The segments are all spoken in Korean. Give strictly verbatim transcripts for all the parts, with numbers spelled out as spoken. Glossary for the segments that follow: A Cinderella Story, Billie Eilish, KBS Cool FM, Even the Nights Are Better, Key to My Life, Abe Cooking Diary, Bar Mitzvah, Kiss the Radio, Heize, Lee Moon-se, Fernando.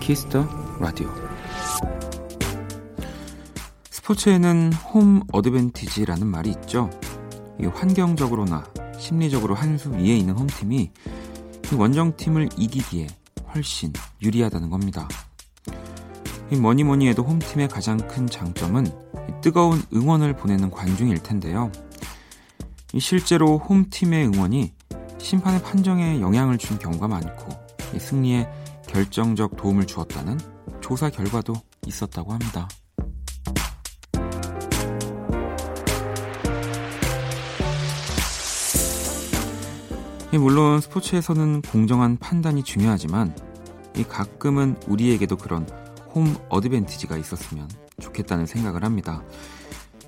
키스 더 라디오. 스포츠에는 홈 어드밴티지라는 말이 있죠. 이 환경적으로나 심리적으로 한 수 위에 있는 홈팀이 이 원정팀을 이기기에 훨씬 유리하다는 겁니다. 이 뭐니뭐니 해도 홈팀의 가장 큰 장점은 뜨거운 응원을 보내는 관중일 텐데요. 실제로 홈팀의 응원이 심판의 판정에 영향을 준 경우가 많고 승리에 결정적 도움을 주었다는 조사 결과도 있었다고 합니다. 물론 스포츠에서는 공정한 판단이 중요하지만 가끔은 우리에게도 그런 홈 어드밴티지가 있었으면 좋겠다는 생각을 합니다.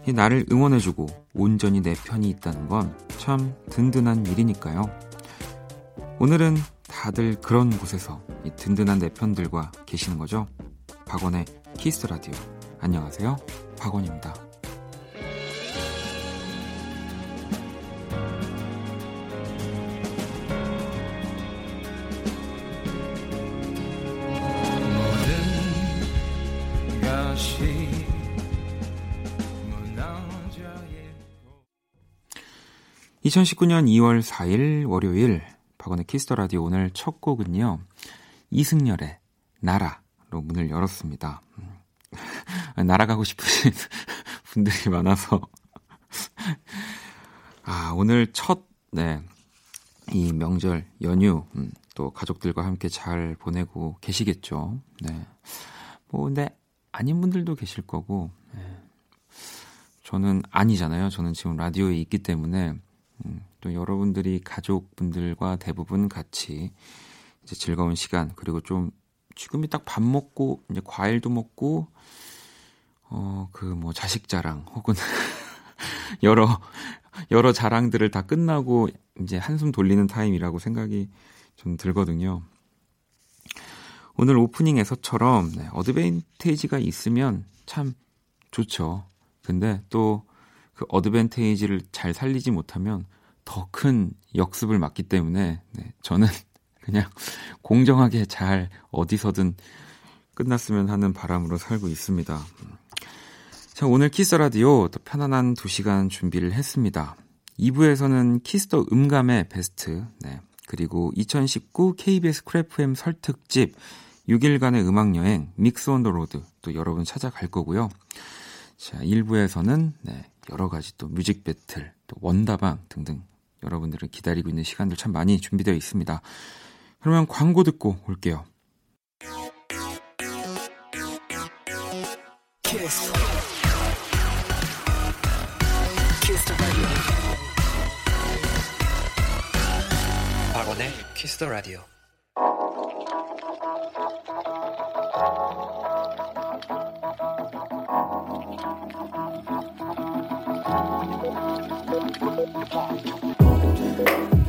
나를 응원해주고 온전히 내 편이 있다는 건 참 든든한 일이니까요. 오늘은 다들 그런 곳에서 이 든든한 내 편들과 계시는 거죠. 박원의 키스 라디오. 안녕하세요, 박원입니다. 이천십구년 이월 사일 월요일 박원의 키스 더 라디오. 오늘 첫 곡은요, 이승열의 나라로 문을 열었습니다. 날아가고 싶으신 분들이 많아서 아 오늘 첫 네 이 명절 연휴 음, 또 가족들과 함께 잘 보내고 계시겠죠. 네 뭐 근데 아닌 분들도 계실 거고 네. 저는 아니잖아요. 저는 지금 라디오에 있기 때문에 음, 또 여러분들이 가족분들과 대부분 같이 이제 즐거운 시간, 그리고 좀 지금이 딱 밥 먹고 이제 과일도 먹고 어 그 뭐 자식 자랑 혹은 여러 여러 자랑들을 다 끝나고 이제 한숨 돌리는 타임이라고 생각이 좀 들거든요. 오늘 오프닝에서처럼 네, 어드밴티지가 있으면 참 좋죠. 근데 또 그 어드밴티지를 잘 살리지 못하면 더 큰 역습을 맞기 때문에 네, 저는 그냥 공정하게 잘 어디서든 끝났으면 하는 바람으로 살고 있습니다. 자, 오늘 키스 라디오 또 편안한 두 시간 준비를 했습니다. 이 부에서는 키스 더 음감의 베스트, 네, 그리고 이천십구 케이비에스 크래프엠 설 특집 육 일간의 음악여행 믹스 온 더 로드 또 여러분 찾아갈 거고요. 자, 일 부에서는 네, 여러 가지 또 뮤직 배틀, 또 원다방 등등 여러분들을 기다리고 있는 시간들 참 많이 준비되어 있습니다. 그러면 광고 듣고 올게요. 키스. 키스 더 라디오. 박원의 키스 더 라디오.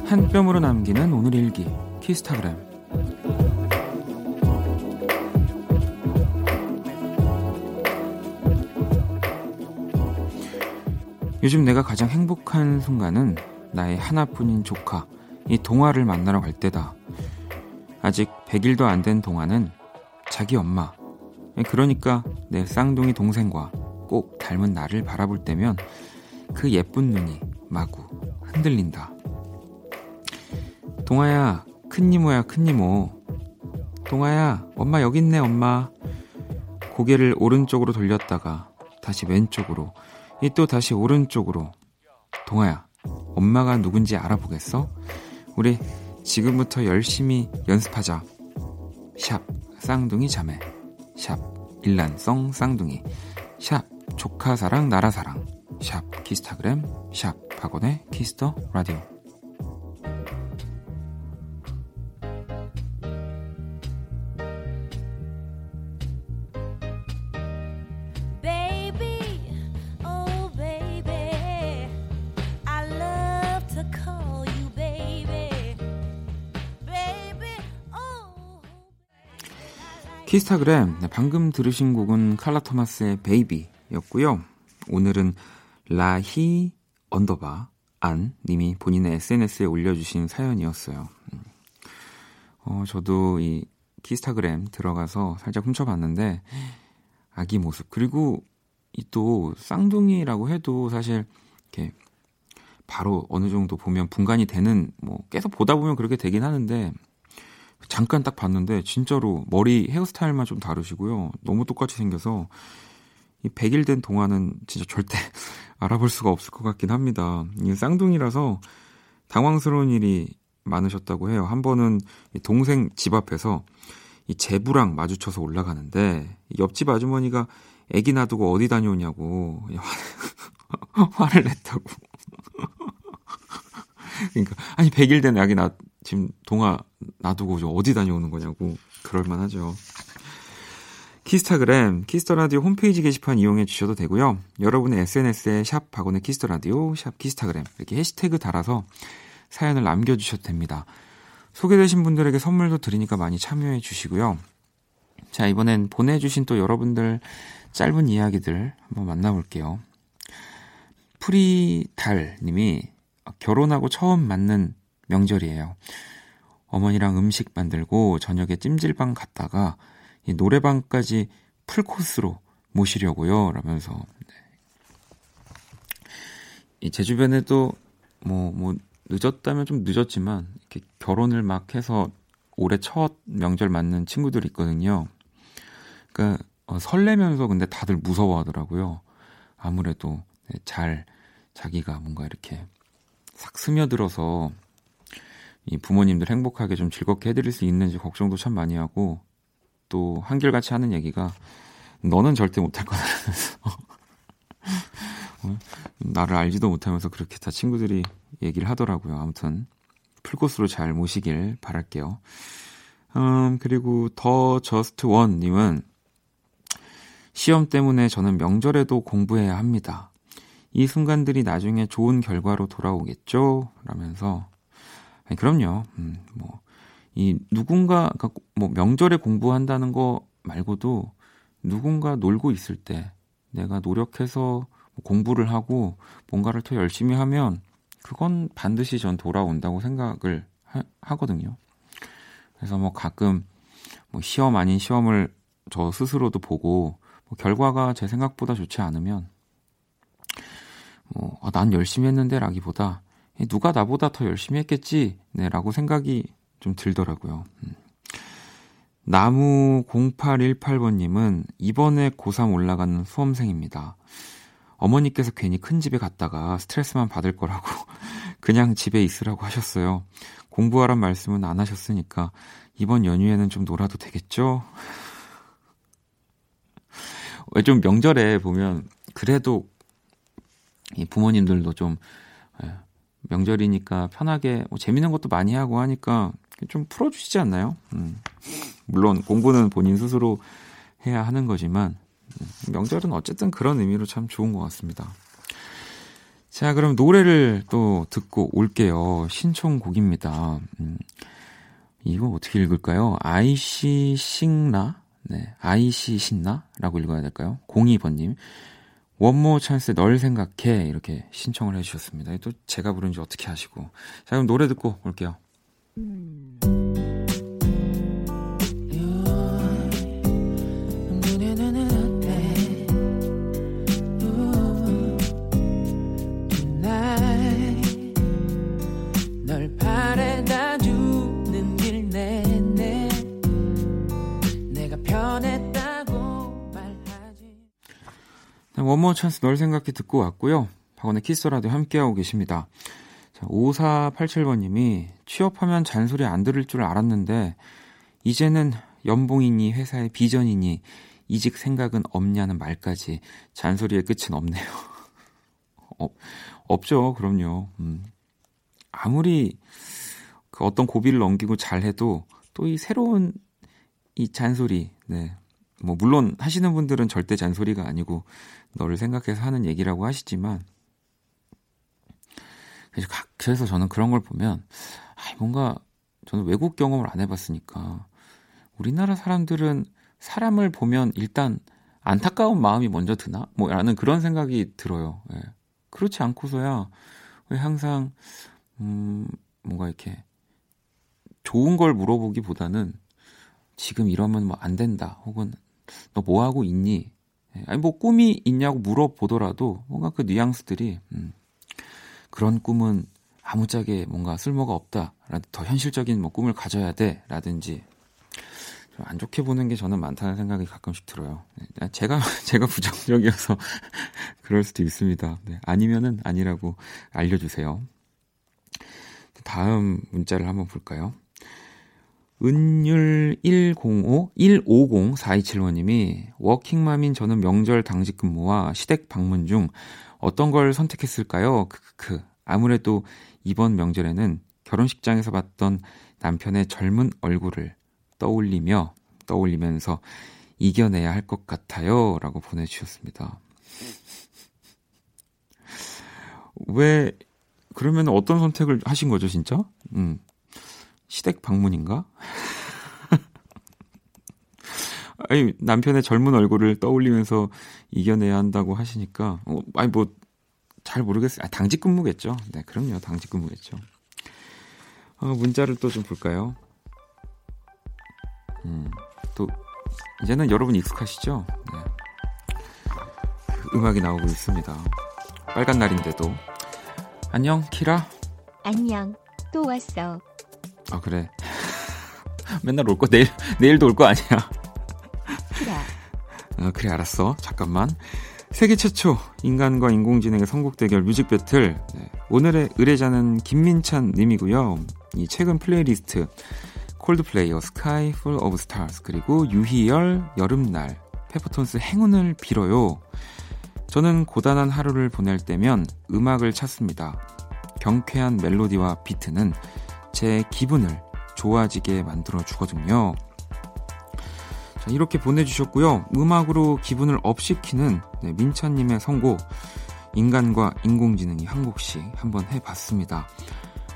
한 뼘으로 남기는 오늘 일기 키스타그램. 요즘 내가 가장 행복한 순간은 나의 하나뿐인 조카 이 동화를 만나러 갈 때다. 아직 백일도 안 된 동화는 자기 엄마, 그러니까 내 쌍둥이 동생과 꼭 닮은 나를 바라볼 때면 그 예쁜 눈이 마구 흔들린다. 동아야, 큰이모야, 큰이모. 동아야, 엄마 여기 있네, 엄마. 고개를 오른쪽으로 돌렸다가 다시 왼쪽으로, 또 다시 오른쪽으로. 동아야, 엄마가 누군지 알아보겠어? 우리 지금부터 열심히 연습하자. 샵 쌍둥이 자매, 샵 일란성 쌍둥이, 샵 조카사랑 나라사랑, 샵 키스타그램, 샵 박원의 키스 더 라디오. 키스타그램. 방금 들으신 곡은 칼라 토마스의 베이비였고요. 오늘은 라히 언더바 안 님이 본인의 에스엔에스에 올려주신 사연이었어요. 어, 저도 이 키스타그램 들어가서 살짝 훔쳐봤는데 아기 모습, 그리고 이 또 쌍둥이라고 해도 사실 이렇게 바로 어느 정도 보면 분간이 되는, 뭐 계속 보다 보면 그렇게 되긴 하는데, 잠깐 딱 봤는데 진짜로 머리 헤어스타일만 좀 다르시고요. 너무 똑같이 생겨서 이 백 일 된 동안은 진짜 절대 알아볼 수가 없을 것 같긴 합니다. 이게 쌍둥이라서 당황스러운 일이 많으셨다고 해요. 한 번은 동생 집 앞에서 이 제부랑 마주쳐서 올라가는데 옆집 아주머니가 애기 놔두고 어디 다녀오냐고 화를 냈다고. 그러니까 아니 백 일 된 애기 나 지금 동아 놔두고 어디 다녀오는 거냐고. 그럴만하죠. 키스타그램, 키스터라디오 홈페이지 게시판 이용해 주셔도 되고요. 여러분의 에스엔에스에 샵 박원의 키스터라디오, 샵 키스타그램 이렇게 해시태그 달아서 사연을 남겨주셔도 됩니다. 소개되신 분들에게 선물도 드리니까 많이 참여해 주시고요. 자, 이번엔 보내주신 또 여러분들 짧은 이야기들 한번 만나볼게요. 프리달님이 결혼하고 처음 맞는 명절이에요. 어머니랑 음식 만들고 저녁에 찜질방 갔다가 이 노래방까지 풀코스로 모시려고요, 라면서. 네. 제 주변에도 뭐, 뭐 늦었다면 좀 늦었지만 이렇게 결혼을 막 해서 올해 첫 명절 맞는 친구들이 있거든요. 그러니까 어, 설레면서 근데 다들 무서워하더라고요. 아무래도 잘 자기가 뭔가 이렇게 싹 스며들어서 이 부모님들 행복하게 좀 즐겁게 해드릴 수 있는지 걱정도 참 많이 하고, 또 한결같이 하는 얘기가 너는 절대 못할 거라면서 나를 알지도 못하면서 그렇게 다 친구들이 얘기를 하더라고요. 아무튼 풀코스로 잘 모시길 바랄게요. 음, 그리고 더 저스트 원님은 시험 때문에 저는 명절에도 공부해야 합니다. 이 순간들이 나중에 좋은 결과로 돌아오겠죠? 라면서. 아니, 그럼요. 음, 뭐, 이 누군가, 그러니까 뭐 명절에 공부한다는 거 말고도 누군가 놀고 있을 때 내가 노력해서 공부를 하고 뭔가를 더 열심히 하면 그건 반드시 전 돌아온다고 생각을 하, 하거든요. 그래서 뭐 가끔 뭐 시험 아닌 시험을 저 스스로도 보고 뭐 결과가 제 생각보다 좋지 않으면 뭐, 아, 난 열심히 했는데 라기보다 누가 나보다 더 열심히 했겠지, 네, 라고 생각이 좀 들더라고요. 음. 나무 공팔일팔번님은 이번에 고삼 올라가는 수험생입니다. 어머니께서 괜히 큰 집에 갔다가 스트레스만 받을 거라고 그냥 집에 있으라고 하셨어요. 공부하란 말씀은 안 하셨으니까 이번 연휴에는 좀 놀아도 되겠죠? 좀 명절에 보면 그래도 이 부모님들도 좀 명절이니까 편하게 뭐 재밌는 것도 많이 하고 하니까 좀 풀어주시지 않나요? 음. 물론 공부는 본인 스스로 해야 하는 거지만 명절은 어쨌든 그런 의미로 참 좋은 것 같습니다. 자, 그럼 노래를 또 듣고 올게요. 신청곡입니다. 음, 이거 어떻게 읽을까요? 아이씨 신나? 네, 아이씨 신나? 라고 읽어야 될까요? 공이번님 원모 찬스 널 생각해 이렇게 신청을 해주셨습니다. 또 제가 부른지 어떻게 아시고. 자, 그럼 노래 듣고 올게요. 음. 원모 찬스 널 생각해 듣고 왔고요. 박원의 키스라도 함께하고 계십니다. 자, 오사팔칠번님이 취업하면 잔소리 안 들을 줄 알았는데 이제는 연봉이니 회사의 비전이니 이직 생각은 없냐는 말까지 잔소리의 끝은 없네요. 어, 없죠. 그럼요. 음. 아무리 그 어떤 고비를 넘기고 잘해도 또 이 새로운 이 잔소리, 네. 뭐 물론 하시는 분들은 절대 잔소리가 아니고 너를 생각해서 하는 얘기라고 하시지만, 그래서 저는 그런 걸 보면 뭔가 저는 외국 경험을 안 해봤으니까 우리나라 사람들은 사람을 보면 일단 안타까운 마음이 먼저 드나? 뭐 라는 그런 생각이 들어요. 예. 그렇지 않고서야 항상 음, 뭔가 이렇게 좋은 걸 물어보기보다는 지금 이러면 뭐 안 된다 혹은 너 뭐 하고 있니? 아니 뭐 꿈이 있냐고 물어보더라도 뭔가 그 뉘앙스들이 음, 그런 꿈은 아무짝에 뭔가 쓸모가 없다. 더 현실적인 뭐 꿈을 가져야 돼. 라든지 좀 안 좋게 보는 게 저는 많다는 생각이 가끔씩 들어요. 제가 제가 부정적이어서 그럴 수도 있습니다. 네, 아니면은 아니라고 알려주세요. 다음 문자를 한번 볼까요? 은율 일공오 일오공사이칠오님이 워킹맘인 저는 명절 당직 근무와 시댁 방문 중 어떤 걸 선택했을까요? 크크크. 아무래도 이번 명절에는 결혼식장에서 봤던 남편의 젊은 얼굴을 떠올리며 떠올리면서 이겨내야 할 것 같아요. 라고 보내주셨습니다. 왜 그러면 어떤 선택을 하신 거죠, 진짜? 음. 시댁 방문인가? 아니, 남편의 젊은 얼굴을 떠올리면서 이겨내야 한다고 하시니까 어, 아니 뭐 잘 모르겠어요. 아, 당직 근무겠죠. 네, 그럼요. 당직 근무겠죠. 어, 문자를 또 좀 볼까요? 음, 또 이제는 여러분 익숙하시죠? 네. 그 음악이 나오고 있습니다. 빨간 날인데도. 안녕, 키라. 안녕, 또 왔어. 아, 그래. 맨날 올 거, 내일, 내일도 올 거 아니야. 키라. 아, 그래, 알았어. 잠깐만. 세계 최초 인간과 인공지능의 선곡 대결 뮤직 배틀. 네. 오늘의 의뢰자는 김민찬 님이고요. 이 최근 플레이리스트 콜드플레이어 Sky Full of Stars 그리고 유희열 여름날 페퍼톤스 행운을 빌어요. 저는 고단한 하루를 보낼 때면 음악을 찾습니다. 경쾌한 멜로디와 비트는 제 기분을 좋아지게 만들어주거든요. 자, 이렇게 보내주셨고요. 음악으로 기분을 업시키는 네, 민찬님의 선곡 인간과 인공지능이 한 곡씩 한번 해봤습니다.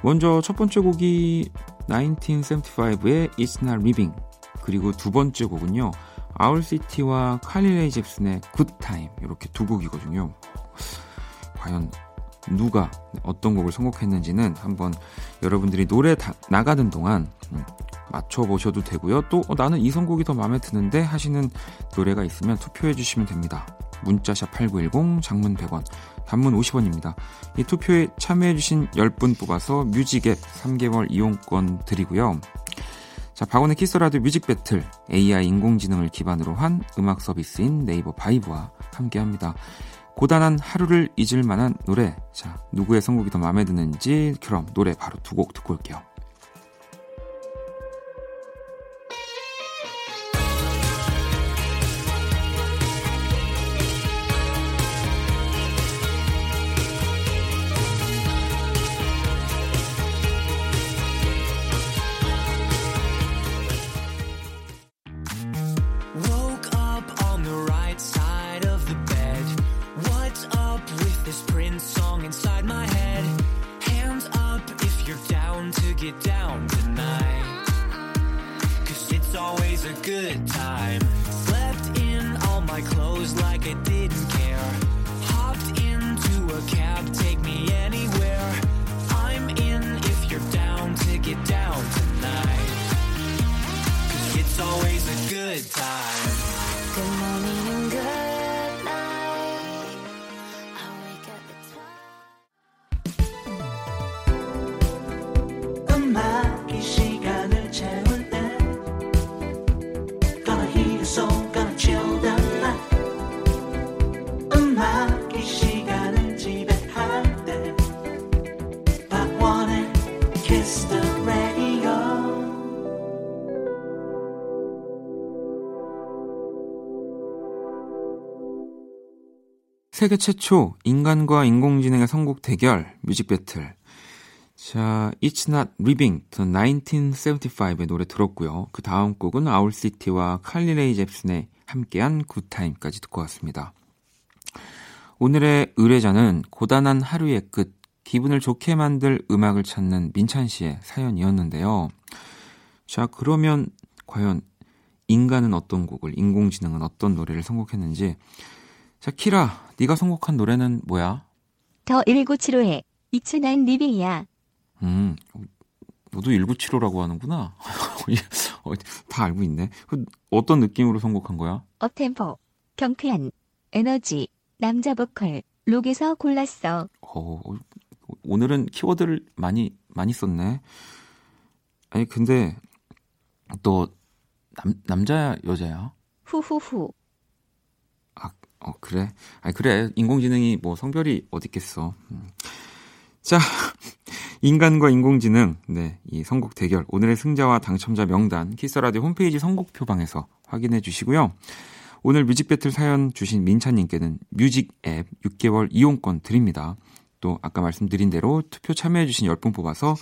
먼저 첫 번째 곡이 천구백칠십오의 It's Not Living 그리고 두 번째 곡은요. Our City와 칼리레이 잽슨의 Good Time 이렇게 두 곡이거든요. 과연 누가 어떤 곡을 선곡했는지는 한번 여러분들이 노래 다, 나가는 동안 음, 맞춰보셔도 되고요. 또 어, 나는 이 선곡이 더 마음에 드는데 하시는 노래가 있으면 투표해주시면 됩니다. 문자샵 팔구일공, 장문 백 원, 단문 오십 원입니다. 이 투표에 참여해주신 십 분 뽑아서 뮤직앱 삼 개월 이용권 드리고요. 자, 박원의 키스라디오 뮤직배틀 에이아이 인공지능을 기반으로 한 음악 서비스인 네이버 바이브와 함께합니다. 고단한 하루를 잊을 만한 노래. 자, 누구의 선곡이 더 마음에 드는지 그럼 노래 바로 두 곡 듣고 올게요. 세계 최초 인간과 인공지능의 선곡 대결 뮤직 배틀. 자, It's Not Living, 천구백칠십오의 노래 들었고요. 그 다음 곡은 아울 시티와 칼리레이 잽슨의 함께한 Good Time까지 듣고 왔습니다. 오늘의 의뢰자는 고단한 하루의 끝, 기분을 좋게 만들 음악을 찾는 민찬 씨의 사연이었는데요. 자, 그러면 과연 인간은 어떤 곡을, 인공지능은 어떤 노래를 선곡했는지. 자, 키라, 네가 선곡한 노래는 뭐야? 더 천구백칠십오의 It's not living이야. 음, 너도 천구백칠십오라고 하는구나. 다 알고 있네. 어떤 느낌으로 선곡한 거야? 업템포, 경쾌한, 에너지, 남자 보컬, 록에서 골랐어. 어, 오늘은 키워드를 많이 많이 썼네. 아니 근데 너 남, 남자야 여자야? 후후후. 아, 어 그래. 아니 그래. 인공지능이 뭐 성별이 어딨겠어. 음. 자, 인간과 인공지능, 네, 이 선곡 대결, 오늘의 승자와 당첨자 명단 키스라디오 홈페이지 선곡표방에서 확인해 주시고요. 오늘 뮤직배틀 사연 주신 민찬님께는 뮤직 앱 육 개월 이용권 드립니다. 또 아까 말씀드린 대로 투표 참여해 주신 십 분 뽑아서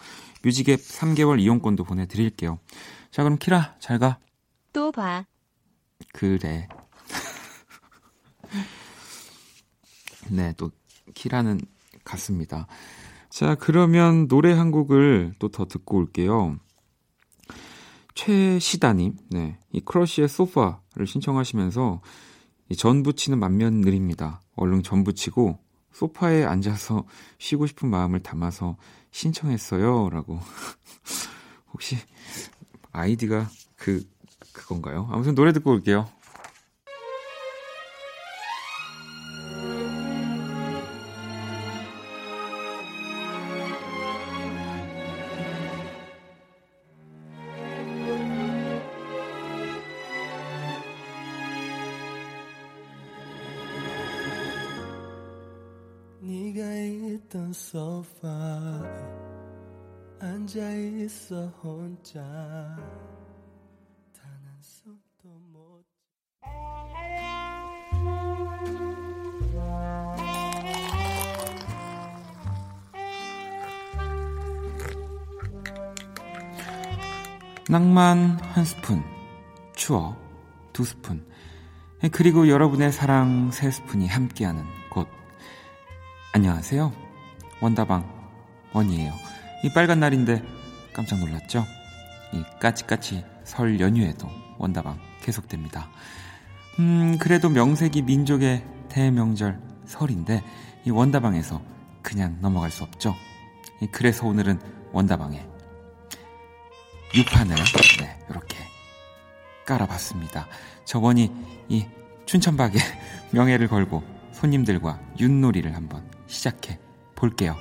뮤직 앱 삼 개월 이용권도 보내드릴게요. 자, 그럼 키라, 잘 가. 또 봐. 그래. 네, 또 키라는 갔습니다. 자, 그러면 노래 한 곡을 또 더 듣고 올게요. 최시다님, 네, 이 크러쉬의 소파를 신청하시면서 이 전부치는 만면 느립니다. 얼른 전부치고 소파에 앉아서 쉬고 싶은 마음을 담아서 신청했어요. 라고. 혹시 아이디가 그, 그건가요? 아무튼 노래 듣고 올게요. 소파에 앉아있어 혼자 단 한 손도 못. 낭만 한 스푼, 추억 두 스푼, 그리고 여러분의 사랑 세 스푼이 함께하는 곳. 안녕하세요, 원다방 원이에요. 이 빨간 날인데 깜짝 놀랐죠? 이 까치까치 설 연휴에도 원다방 계속됩니다. 음 그래도 명색이 민족의 대명절 설인데 이 원다방에서 그냥 넘어갈 수 없죠. 그래서 오늘은 원다방에 유판을 네, 이렇게 깔아봤습니다. 저 원이 이 춘천박의 명예를 걸고 손님들과 윷놀이를 한번 시작해 볼게요.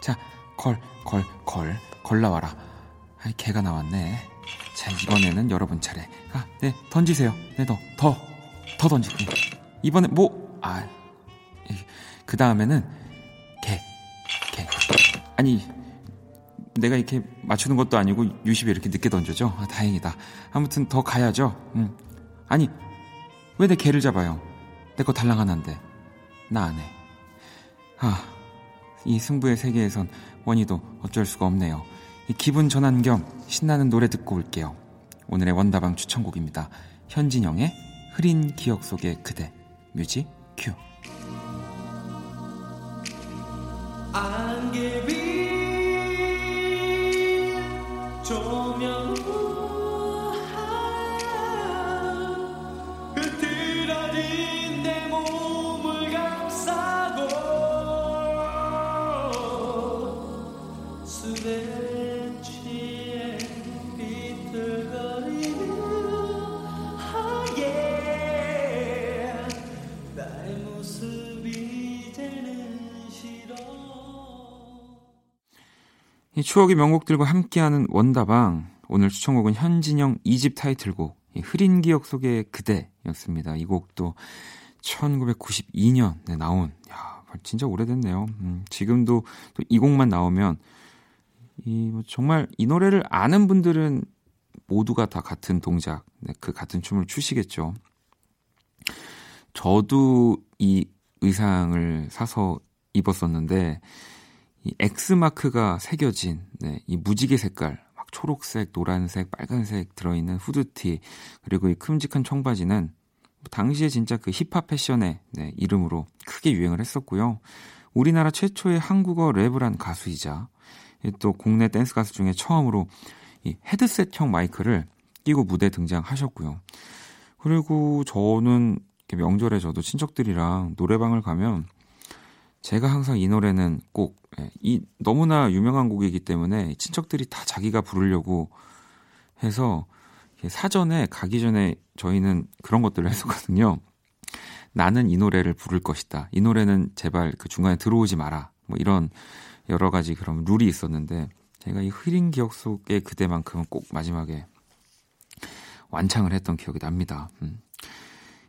자, 걸, 걸, 걸, 걸 나와라. 아이, 개가 나왔네. 자, 이번에는 여러분 차례. 아, 네, 던지세요. 네, 더, 더, 더 던질게요. 이번에 뭐, 아, 그 다음에는 개, 개. 아니, 내가 이렇게 맞추는 것도 아니고 유심히 이렇게 늦게 던져죠. 아, 다행이다. 아무튼 더 가야죠. 음, 아니, 왜 내 개를 잡아요? 내 거 달랑 하나인데. 나 안 해. 아, 이 승부의 세계에선 원희도 어쩔 수가 없네요. 이 기분 전환 겸 신나는 노래 듣고 올게요. 오늘의 원다방 추천곡입니다. 현진영의 흐린 기억 속의 그대. 뮤직 큐. 안개비 조명 이 추억의 명곡들과 함께하는 원다방. 오늘 추천곡은 현진영 이 집 타이틀곡 흐린 기억 속의 그대였습니다. 이 곡도 천구백구십이 년에 나온, 야, 진짜 오래됐네요. 음, 지금도 또 이 곡만 나오면 이, 정말 이 노래를 아는 분들은 모두가 다 같은 동작, 네, 그 같은 춤을 추시겠죠. 저도 이 의상을 사서 입었었는데 이 X마크가 새겨진, 네, 이 무지개 색깔, 막 초록색, 노란색, 빨간색 들어있는 후드티, 그리고 이 큼직한 청바지는 당시에 진짜 그 힙합 패션의, 네, 이름으로 크게 유행을 했었고요. 우리나라 최초의 한국어 랩을 한 가수이자 또 국내 댄스 가수 중에 처음으로 이 헤드셋형 마이크를 끼고 무대에 등장하셨고요. 그리고 저는 명절에 저도 친척들이랑 노래방을 가면 제가 항상 이 노래는 꼭 이 너무나 유명한 곡이기 때문에 친척들이 다 자기가 부르려고 해서 사전에 가기 전에 저희는 그런 것들을 했었거든요. 나는 이 노래를 부를 것이다. 이 노래는 제발 그 중간에 들어오지 마라. 뭐 이런 여러 가지 그런 룰이 있었는데 제가 이 흐린 기억 속의 그대만큼은 꼭 마지막에 완창을 했던 기억이 납니다. 음.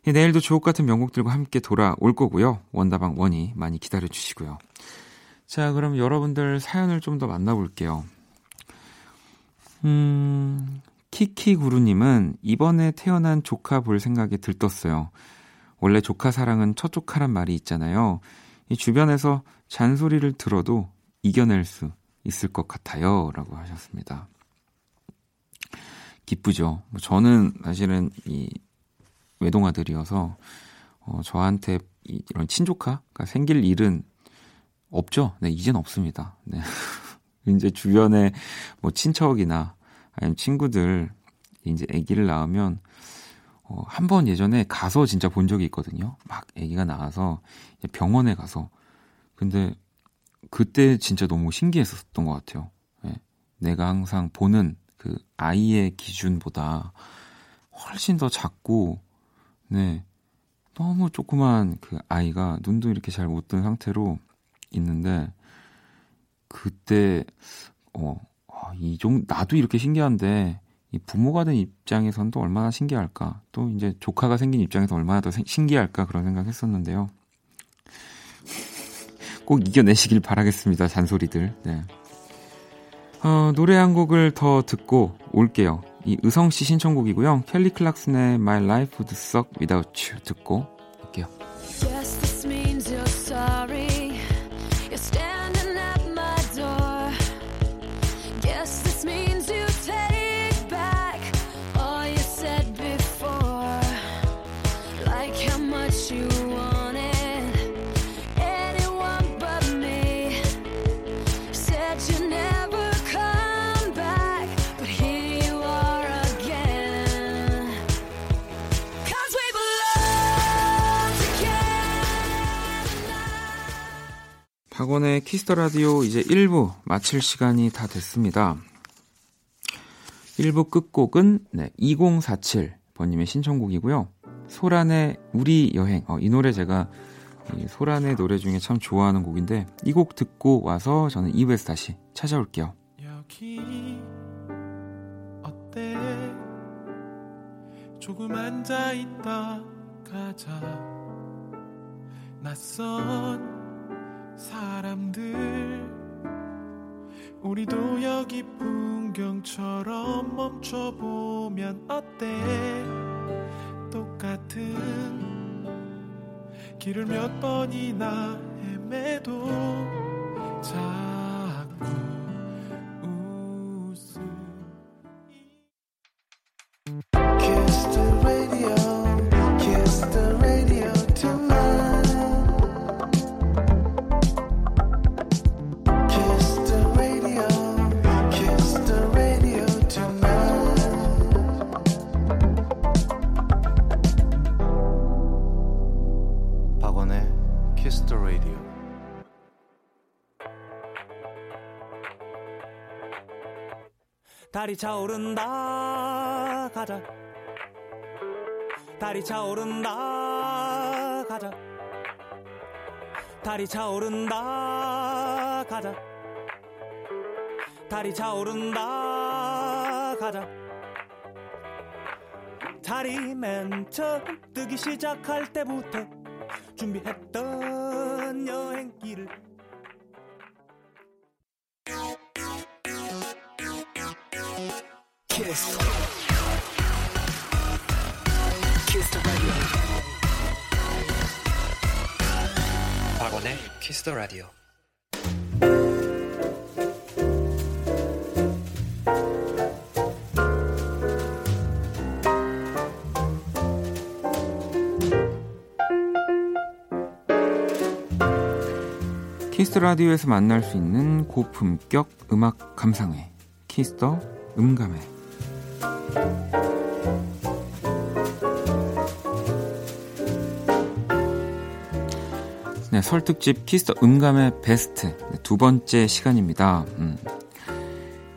내일도 주옥같은 명곡들과 함께 돌아올 거고요. 원다방 원이 많이 기다려주시고요. 자, 그럼 여러분들 사연을 좀 더 만나볼게요. 음, 키키구루님은 이번에 태어난 조카 볼 생각에 들떴어요. 원래 조카 사랑은 첫 조카란 말이 있잖아요. 이 주변에서 잔소리를 들어도 이겨낼 수 있을 것 같아요. 라고 하셨습니다. 기쁘죠. 저는 사실은 이 외동아들이어서 어, 저한테 이런 친조카가 생길 일은 없죠. 네, 이젠 없습니다. 네. 이제 주변에 뭐 친척이나 아니면 친구들 이제 아기를 낳으면 어, 한 번 예전에 가서 진짜 본 적이 있거든요. 막 아기가 나와서 병원에 가서 근데 그때 진짜 너무 신기했었던 것 같아요. 네. 내가 항상 보는 그 아이의 기준보다 훨씬 더 작고 네, 너무 조그만 그 아이가 눈도 이렇게 잘 못 뜬 상태로 있는데 그때 어, 어, 이 종, 나도 이렇게 신기한데 이 부모가 된 입장에서는 또 얼마나 신기할까 또 이제 조카가 생긴 입장에서 얼마나 더 생, 신기할까 그런 생각했었는데요. 꼭 이겨내시길 바라겠습니다. 잔소리들. 네. 어, 노래 한 곡을 더 듣고 올게요. 이 의성씨 신청곡이고요. 켈리 클락슨의 My Life Would Suck Without You 듣고 올게요. Yes, this means you're sorry. You're standing at my door. Yes, this means you take back all you said before. Like how much you wanted anyone but me. Said you never 박원의 키스 더 라디오 이제 일 부 마칠 시간이 다 됐습니다. 일 부 끝곡은 네, 이공사칠번님의 신청곡이고요. 소란의 우리 여행. 어, 이 노래 제가 이 소란의 노래 중에 참 좋아하는 곡인데 이 곡 듣고 와서 저는 이 부에서 다시 찾아올게요. 여기 어때? 조금 앉아있다 가자. 낯선 사람들 우리도 여기 풍경처럼 멈춰보면 어때 똑같은 길을 몇 번이나 헤매도 자꾸 웃음 Kiss the radio Kiss the radio tonight 다리 차오른다 가자 다리 차오른다 가자 다리 차오른다 가자 다리 차오른다 가자 다리 맨 처음 뜨기 시작할 때부터 준비했던 여행길을 Kiss. Kiss the radio. 박원의 Kiss the radio. Kiss the radio에서 만날 수 있는 고품격 음악 감상회. Kiss the 음감회. 네, 설 특집 키스 더 음감의 베스트 네, 두 번째 시간입니다. 음.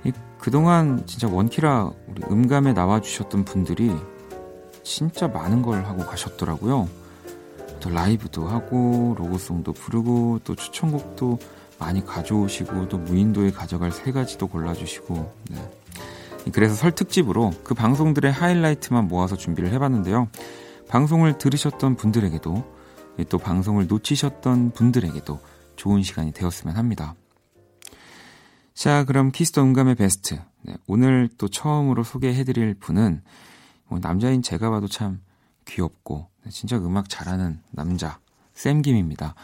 이, 그동안 진짜 원키라 우리 음감에 나와주셨던 분들이 진짜 많은 걸 하고 가셨더라고요. 또 라이브도 하고 로고송도 부르고 또 추천곡도 많이 가져오시고 또 무인도에 가져갈 세 가지도 골라주시고 네. 그래서 설 특집으로 그 방송들의 하이라이트만 모아서 준비를 해봤는데요. 방송을 들으셨던 분들에게도 또 방송을 놓치셨던 분들에게도 좋은 시간이 되었으면 합니다. 자, 그럼 키스 더 음감의 베스트 네, 오늘 또 처음으로 소개해드릴 분은 뭐 남자인 제가 봐도 참 귀엽고 진짜 음악 잘하는 남자 샘 김입니다.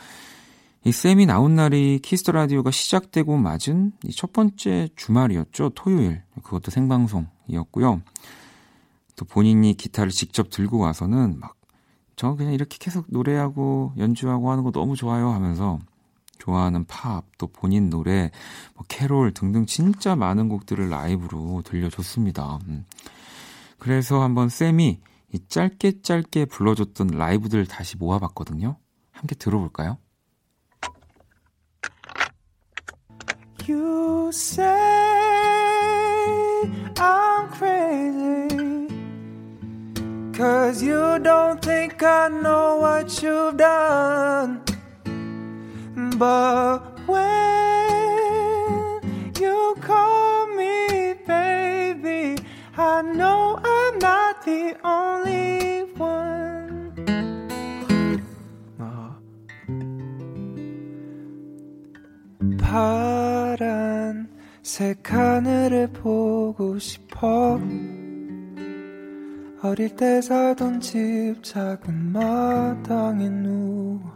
이 샘이 나온 날이 키스 더 라디오가 시작되고 맞은 이 첫 번째 주말이었죠. 토요일 그것도 생방송이었고요. 또 본인이 기타를 직접 들고 와서는 막 저 그냥 이렇게 계속 노래하고 연주하고 하는 거 너무 좋아요 하면서 좋아하는 팝, 또 본인 노래, 뭐 캐롤 등등 진짜 많은 곡들을 라이브로 들려줬습니다. 그래서 한번 쌤이 이 짧게 짧게 불러줬던 라이브들 다시 모아봤거든요. 함께 들어볼까요? You say I'm crazy Cause you don't think I know what you've done But when you call me baby I know I'm not the only one 어. 파란색 하늘을 보고 싶어 어릴 때 살던 집 작은 마당에 누워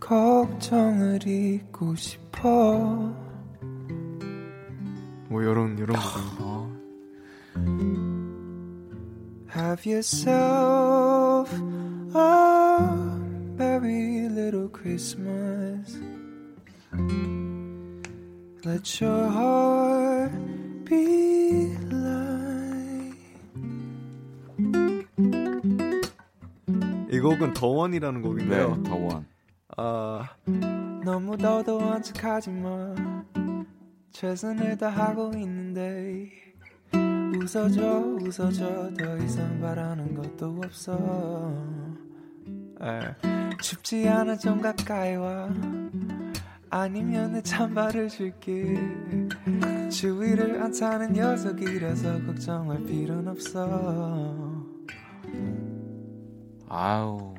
걱정을 잊고 싶어 뭐 이런 이런 거 Have yourself a very little Christmas Let your heart be 이 곡은 더원이라는 곡인데요. 네, 더원. 아 너무 더더운 척하지 마. 최선을 다하고 있는데 웃어줘 웃어줘 더 이상 바라는 것도 없어. 에. 춥지 않아 좀 가까이 와. 아니면 내 찬바를 줄게. 주위를 안 타는 녀석이라서 걱정할 필요는 없어. 아우.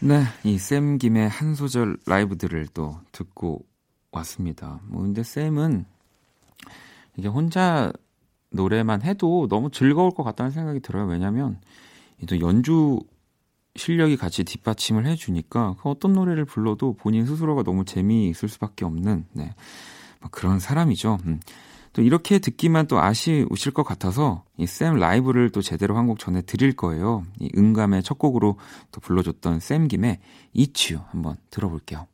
네, 이 샘 김의 한 소절 라이브들을 또 듣고 왔습니다. 뭐 근데 샘은 이게 혼자 노래만 해도 너무 즐거울 것 같다는 생각이 들어요. 왜냐면 또 연주 실력이 같이 뒷받침을 해주니까 그 어떤 노래를 불러도 본인 스스로가 너무 재미있을 수밖에 없는 네, 그런 사람이죠. 음. 또 이렇게 듣기만 또 아쉬우실 것 같아서 이 샘 라이브를 또 제대로 한 곡 전해 드릴 거예요. 이 음감의 첫 곡으로 또 불러줬던 샘 김의 It's You 한번 들어볼게요.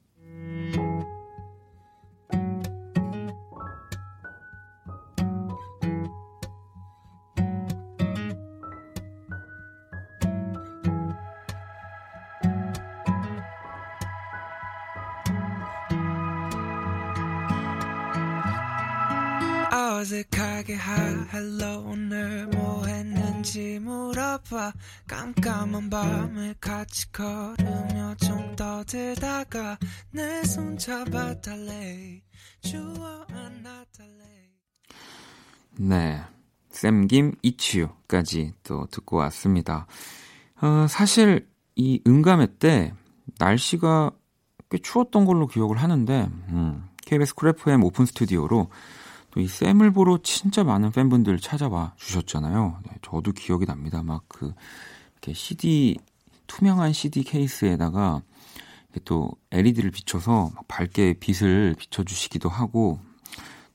어색하게 하 헬로 오늘 뭐 했는지 물어봐 깜깜한 밤을 같이 걸으며 좀 떠들다가 내 손 잡아달래 주워 안아달래 네, 샘김 이치유까지 또 듣고 왔습니다. 어, 사실 이 음감회 때 날씨가 꽤 추웠던 걸로 기억을 하는데 음, 케이비에스 쿨 에프엠 오픈 스튜디오로 이 샘을 보러 진짜 많은 팬분들 찾아와 주셨잖아요. 네, 저도 기억이 납니다. 막 그 이렇게 씨디 투명한 씨디 케이스에다가 또 엘이디를 비춰서 막 밝게 빛을 비춰주시기도 하고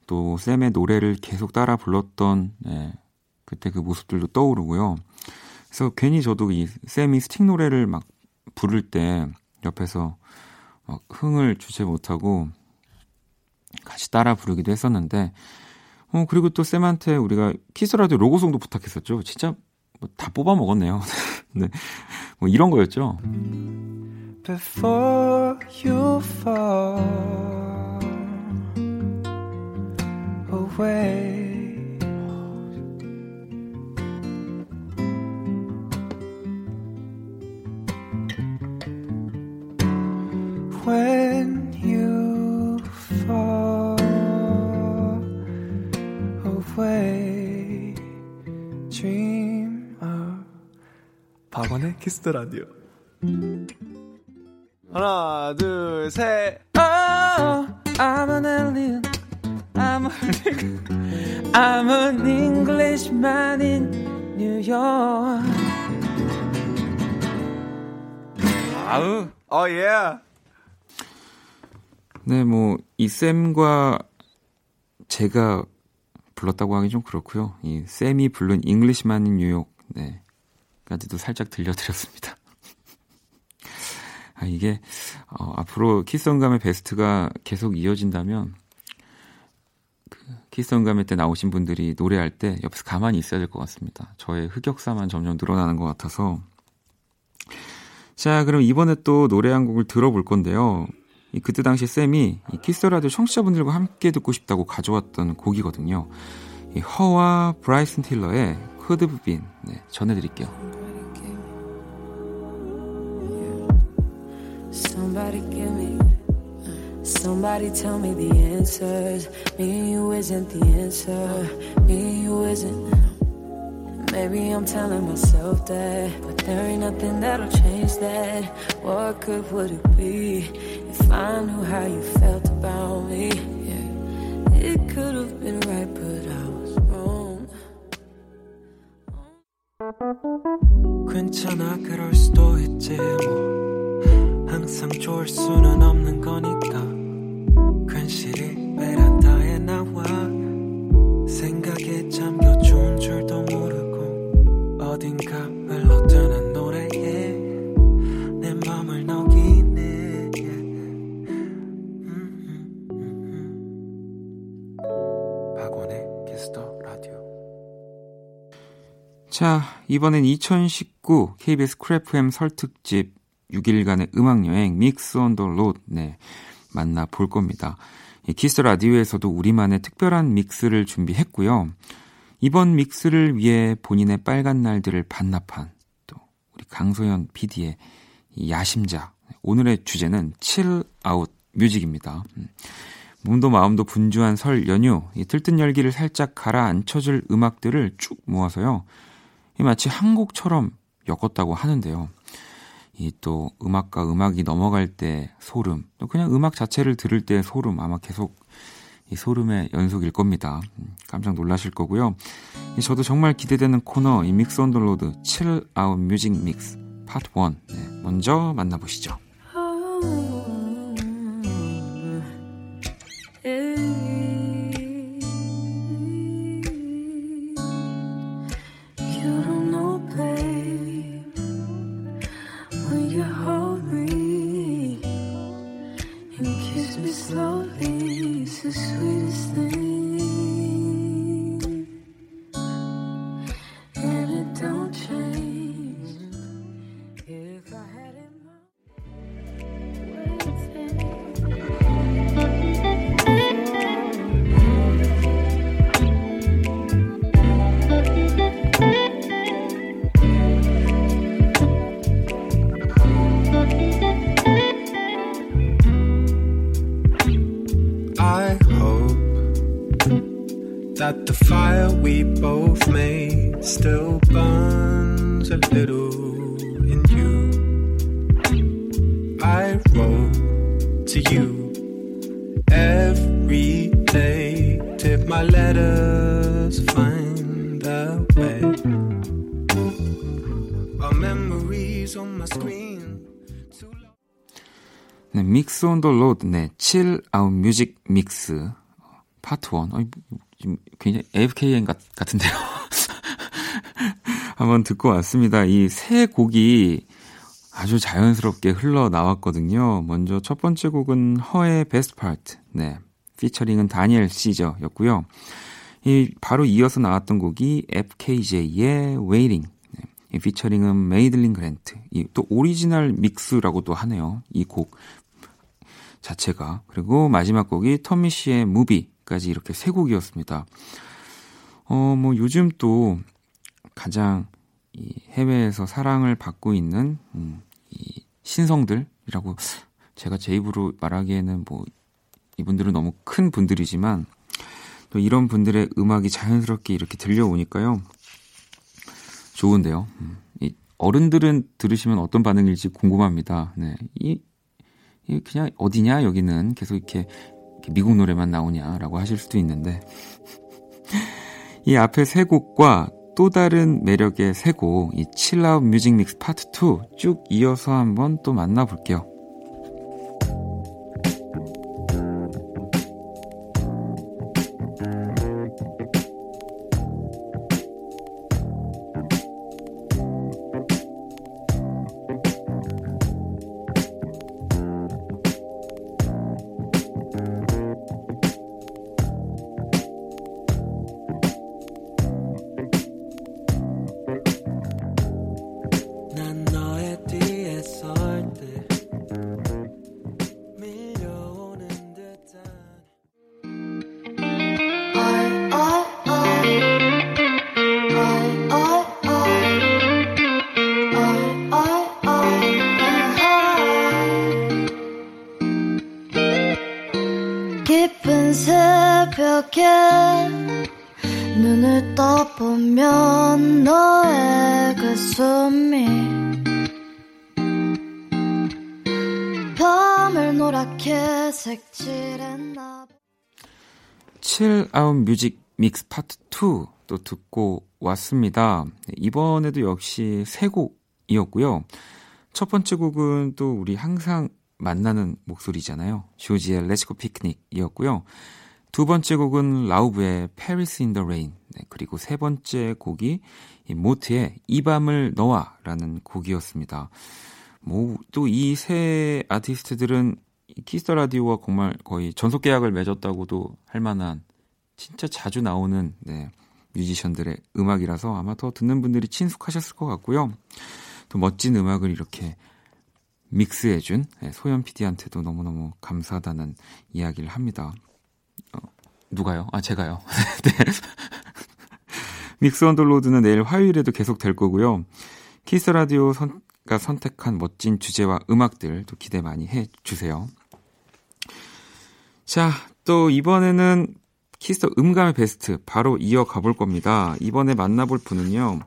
또 샘의 노래를 계속 따라 불렀던 네, 그때 그 모습들도 떠오르고요. 그래서 괜히 저도 이 샘이 스틱 노래를 막 부를 때 옆에서 막 흥을 주체 못하고 같이 따라 부르기도 했었는데 어 그리고 또 쌤한테 우리가 키스라디오 로고송도 부탁했었죠. 진짜 뭐 다 뽑아 먹었네요. 네. 뭐 이런 거였죠. before you fall away. When you fall away, dream of. 박원의 키스 더 라디오. 하나, 둘, 셋. Oh, I'm an alien. I'm an, I'm an Englishman in New York. 아우, oh yeah. 네, 뭐 이 쌤과 제가 불렀다고 하기 좀 그렇고요. 이 쌤이 부른 Englishman in New York, 네, 까지도 살짝 들려드렸습니다. 아, 이게 어, 앞으로 키스온감의 베스트가 계속 이어진다면 그 키스온감의 때 나오신 분들이 노래할 때 옆에서 가만히 있어야 될 것 같습니다. 저의 흑역사만 점점 늘어나는 것 같아서. 자, 그럼 이번에 또 노래 한 곡을 들어볼 건데요. 그때 당시 쌤이 키스 더 라디오 청취자분들과 함께 듣고 싶다고 가져왔던 곡이거든요. 이 허와 브라이슨 틸러의 Could Have Been, 네, 전해드릴게요. Somebody give me, somebody tell me the answers. Me and you isn't the answer. Me and you isn't. Maybe I'm telling myself that, but there ain't nothing that'll change that. What good would it be if I knew how you felt about me? Yeah. It could have been right, but I was wrong. 괜찮아, 그럴 수도 있지 뭐. 항상 좋을 수는 없는 거니까. 괜시리 베란다에 나와 생각에 잠겨 좋은 줄도 모르고. 어딘가 흘러드는 노래에 내 맘을 녹이네. 음, 음, 음. 박원의 키스 더 라디오. 자, 이번엔 이천십구 케이비에스 크래프햄 설 특집 육 일간의 음악여행 믹스 온 더 로드, 네, 만나볼 겁니다. 키스 더 라디오에서도 우리만의 특별한 믹스를 준비했고요. 이번 믹스를 위해 본인의 빨간 날들을 반납한 또 우리 강소연 피디의 야심작. 오늘의 주제는 칠아웃 뮤직입니다. 몸도 마음도 분주한 설 연휴, 이 들뜬 열기를 살짝 가라앉혀줄 음악들을 쭉 모아서요. 마치 한 곡처럼 엮었다고 하는데요. 이 또 음악과 음악이 넘어갈 때 소름, 또 그냥 음악 자체를 들을 때 소름, 아마 계속 이 소름의 연속일 겁니다. 깜짝 놀라실 거고요. 저도 정말 기대되는 코너, 이 믹스 온 더 로드 칠 아웃 뮤직 믹스 파트 일, 네, 먼저 만나보시죠. That the fire we both made still burns a little in you. I wrote to you every day. Did my letters find their way? Our memories on my screen. 네, 믹스 온 더 로드, 네, 칠 아웃 뮤직 믹스 파트 일. 어이, 지금 굉장히 에프케이엔 같, 같은데요. 한번 듣고 왔습니다. 이 세 곡이 아주 자연스럽게 흘러나왔거든요. 먼저 첫 번째 곡은 허의 베스트 파트, 네, 피처링은 다니엘 시저였고요. 이 바로 이어서 나왔던 곡이 에프케이제이의 웨이팅, 네, 이 피처링은 메이들린 그랜트, 이 또 오리지널 믹스라고도 하네요. 이 곡 자체가. 그리고 마지막 곡이 턴미 씨의 무비까지 이렇게 세 곡이었습니다. 어, 뭐 요즘 또 가장 이 해외에서 사랑을 받고 있는 음, 이 신성들이라고 제가 제 입으로 말하기에는 뭐 이분들은 너무 큰 분들이지만 또 이런 분들의 음악이 자연스럽게 이렇게 들려오니까요. 좋은데요. 이 어른들은 들으시면 어떤 반응일지 궁금합니다. 네. 이, 이 그냥 어디냐 여기는 계속 이렇게, 이렇게 미국 노래만 나오냐라고 하실 수도 있는데 이 앞에 세 곡과 또 다른 매력의 세 곡, 이 칠라웃 뮤직 믹스 파트 투 쭉 이어서 한번 또 만나볼게요. 깊은 새벽에 눈을 떠보면 너의 그 숨이 밤을 노랗게 색칠했나. 칠아웃 뮤직 믹스 파트 투 또 듣고 왔습니다. 이번에도 역시 세 곡이었고요. 첫 번째 곡은 또 우리 항상 만나는 목소리잖아요. 조지의 Let's Go Picnic이었고요. 두 번째 곡은 라우브의 Paris in the Rain. 네, 그리고 세 번째 곡이 모트의 이 밤을 너와라는 곡이었습니다. 뭐 또 이 세 아티스트들은 키스 더 라디오와 정말 거의 전속 계약을 맺었다고도 할 만한 진짜 자주 나오는 네, 뮤지션들의 음악이라서 아마 더 듣는 분들이 친숙하셨을 것 같고요. 또 멋진 음악을 이렇게 믹스해준 소연 피디한테도 너무너무 감사하다는 이야기를 합니다. 어, 누가요? 아, 제가요. 네. 믹스 언더로드는 내일 화요일에도 계속 될 거고요. 키스 라디오가 선택한 멋진 주제와 음악들도 기대 많이 해주세요. 자, 또 이번에는 키스 음감의 베스트 바로 이어가 볼 겁니다. 이번에 만나볼 분은요.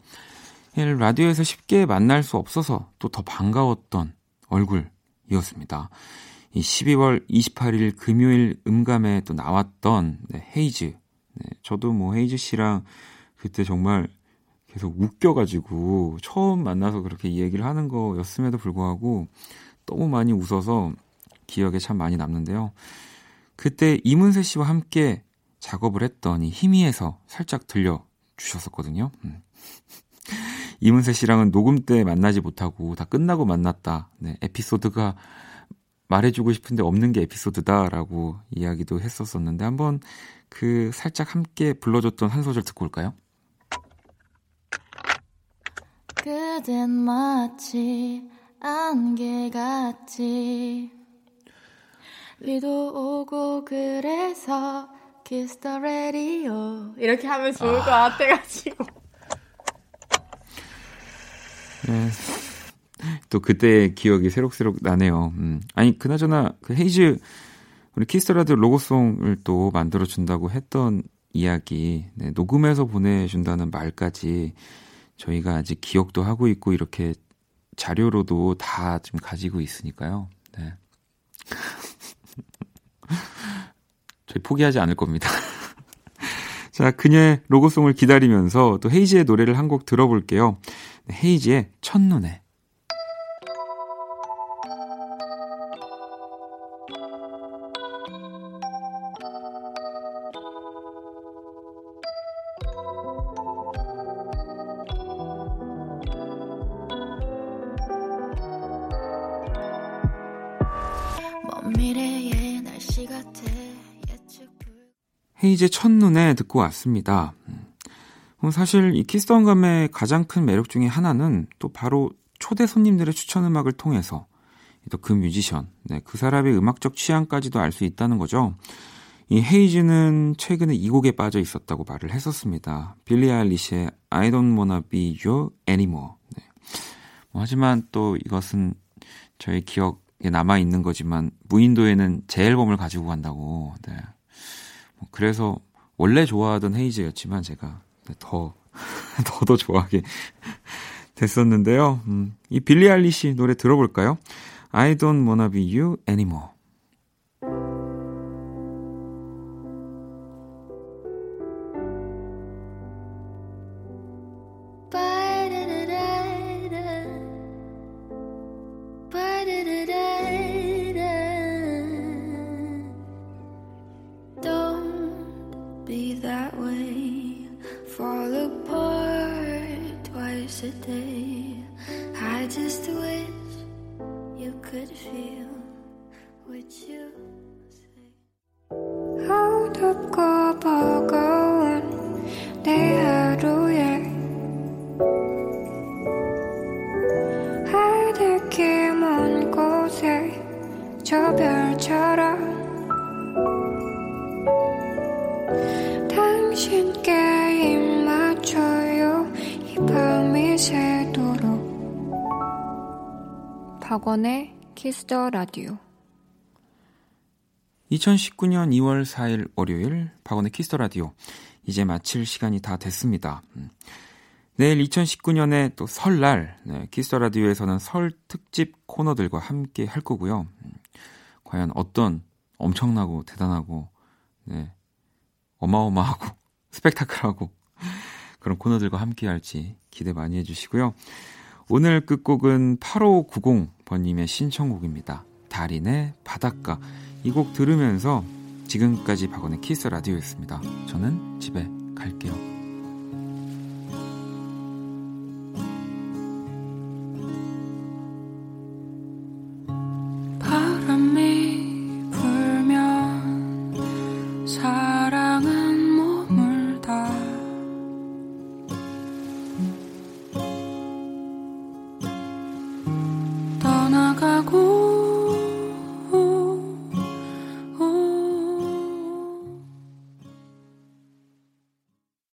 라디오에서 쉽게 만날 수 없어서 또 더 반가웠던 얼굴이었습니다. 이 십이월 이십팔일 금요일 음감에 또 나왔던 네, 헤이즈. 네, 저도 뭐 헤이즈 씨랑 그때 정말 계속 웃겨가지고 처음 만나서 그렇게 이야기를 하는 거였음에도 불구하고 너무 많이 웃어서 기억에 참 많이 남는데요. 그때 이문세 씨와 함께 작업을 했던 이 희미에서 살짝 들려주셨었거든요. 음. 이문세 씨랑은 녹음 때 만나지 못하고 다 끝나고 만났다. 네, 에피소드가 말해주고 싶은데 없는 게 에피소드다라고 이야기도 했었었는데 한번 그 살짝 함께 불러줬던 한 소절 듣고 올까요? 그댄 마치 안개같이 리도 오고 그래서 Kiss the Radio 이렇게 하면 좋을 아... 것 같아가지고 네. 또 그때의 기억이 새록새록 나네요. 음. 아니 그나저나 그 헤이즈 우리 키스라디오 로고송을 또 만들어준다고 했던 이야기 네, 녹음해서 보내준다는 말까지 저희가 아직 기억도 하고 있고 이렇게 자료로도 다 지금 가지고 있으니까요. 네. 저희 포기하지 않을 겁니다. 자, 그녀의 로고송을 기다리면서 또 헤이즈의 노래를 한 곡 들어볼게요. 헤이즈의 첫눈에. 헤이즈의 첫눈에 듣고 왔습니다. 사실 이 키스던 감의 가장 큰 매력 중에 하나는 또 바로 초대 손님들의 추천 음악을 통해서 또 그 뮤지션, 네, 그 사람의 음악적 취향까지도 알 수 있다는 거죠. 이 헤이즈는 최근에 이 곡에 빠져 있었다고 말을 했었습니다. 빌리 아일리시의 I don't wanna be you anymore. 네. 뭐 하지만 또 이것은 저의 기억에 남아있는 거지만 무인도에는 제 앨범을 가지고 간다고. 네. 뭐 그래서 원래 좋아하던 헤이즈였지만 제가 더, 더, 더 좋아하게 됐었는데요. 음, 이 빌리 아일리시 노래 들어볼까요? I don't wanna be you anymore. 박원의 Kiss the Radio. 이천십구 년 이 월 사 일 월요일 박원의 Kiss the Radio 이제 마칠 시간이 다 됐습니다. 내일 이천십구 년에 또 설날, 네, Kiss the Radio에서는 설 특집 코너들과 함께 할 거고요. 과연 어떤 엄청나고 대단하고, 네, 어마어마하고 스펙타클하고 그런 코너들과 함께 할지 기대 많이 해주시고요. 오늘 끝곡은 팔오구공 번님의 신청곡입니다. 달인의 바닷가. 이 곡 들으면서 지금까지 박원의 키스 라디오였습니다. 저는 집에 갈게요.